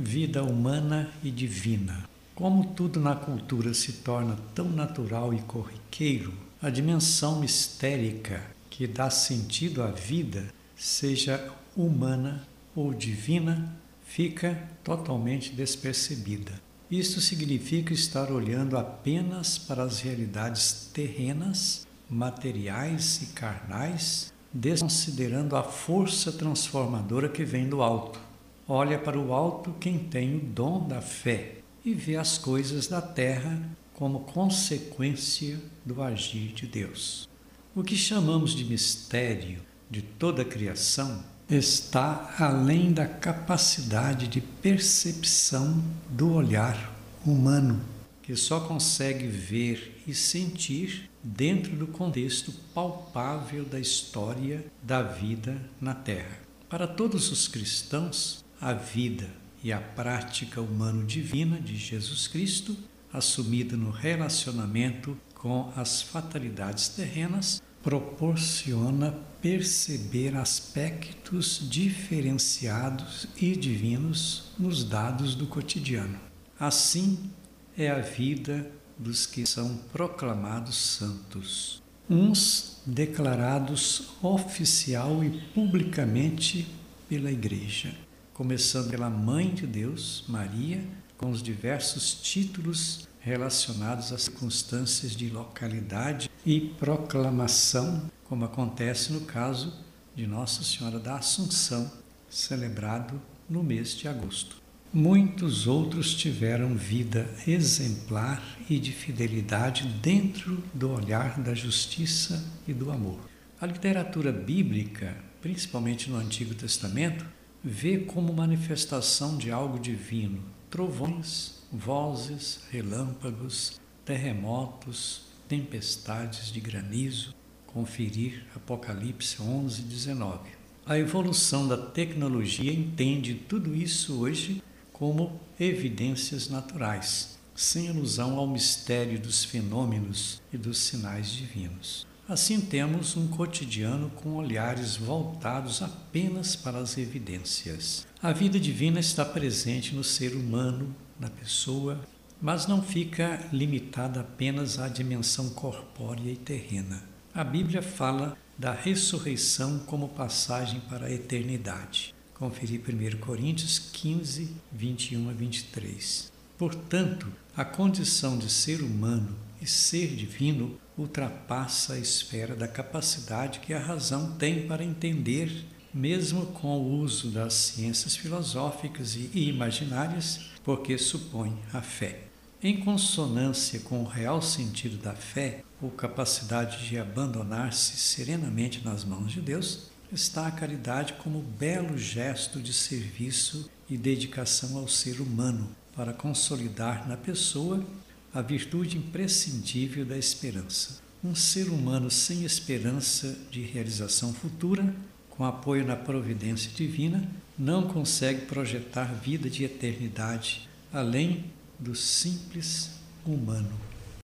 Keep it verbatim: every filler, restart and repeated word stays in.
vida humana e divina. Como tudo na cultura se torna tão natural e corriqueiro, a dimensão mistérica que dá sentido à vida, seja humana ou divina, fica totalmente despercebida. Isto significa estar olhando apenas para as realidades terrenas, materiais e carnais, desconsiderando a força transformadora que vem do alto. Olha para o alto quem tem o dom da fé e vê as coisas da terra como consequência do agir de Deus. O que chamamos de mistério de toda a criação está além da capacidade de percepção do olhar humano, que só consegue ver e sentir dentro do contexto palpável da história da vida na Terra. Para todos os cristãos, a vida e a prática humano-divina de Jesus Cristo, assumida no relacionamento com as fatalidades terrenas, proporciona perceber aspectos diferenciados e divinos nos dados do cotidiano. Assim é a vida dos que são proclamados santos, uns declarados oficial e publicamente pela Igreja, começando pela Mãe de Deus, Maria, com os diversos títulos relacionados às circunstâncias de localidade e proclamação, como acontece no caso de Nossa Senhora da Assunção, celebrado no mês de agosto. Muitos outros tiveram vida exemplar e de fidelidade dentro do olhar da justiça e do amor. A literatura bíblica, principalmente no Antigo Testamento, vê como manifestação de algo divino trovões, vozes, relâmpagos, terremotos, tempestades de granizo, conferir Apocalipse onze, dezenove. A evolução da tecnologia entende tudo isso hoje como evidências naturais, sem alusão ao mistério dos fenômenos e dos sinais divinos. Assim temos um cotidiano com olhares voltados apenas para as evidências. A vida divina está presente no ser humano, na pessoa, mas não fica limitada apenas à dimensão corpórea e terrena. A Bíblia fala da ressurreição como passagem para a eternidade. Conferir primeira Coríntios quinze, vinte e um a vinte e três. Portanto, a condição de ser humano e ser divino ultrapassa a esfera da capacidade que a razão tem para entender, mesmo com o uso das ciências filosóficas e imaginárias, porque supõe a fé. Em consonância com o real sentido da fé, ou capacidade de abandonar-se serenamente nas mãos de Deus, está a caridade como belo gesto de serviço e dedicação ao ser humano, para consolidar na pessoa a virtude imprescindível da esperança. Um ser humano sem esperança de realização futura, com apoio na providência divina, não consegue projetar vida de eternidade, além do simples humano.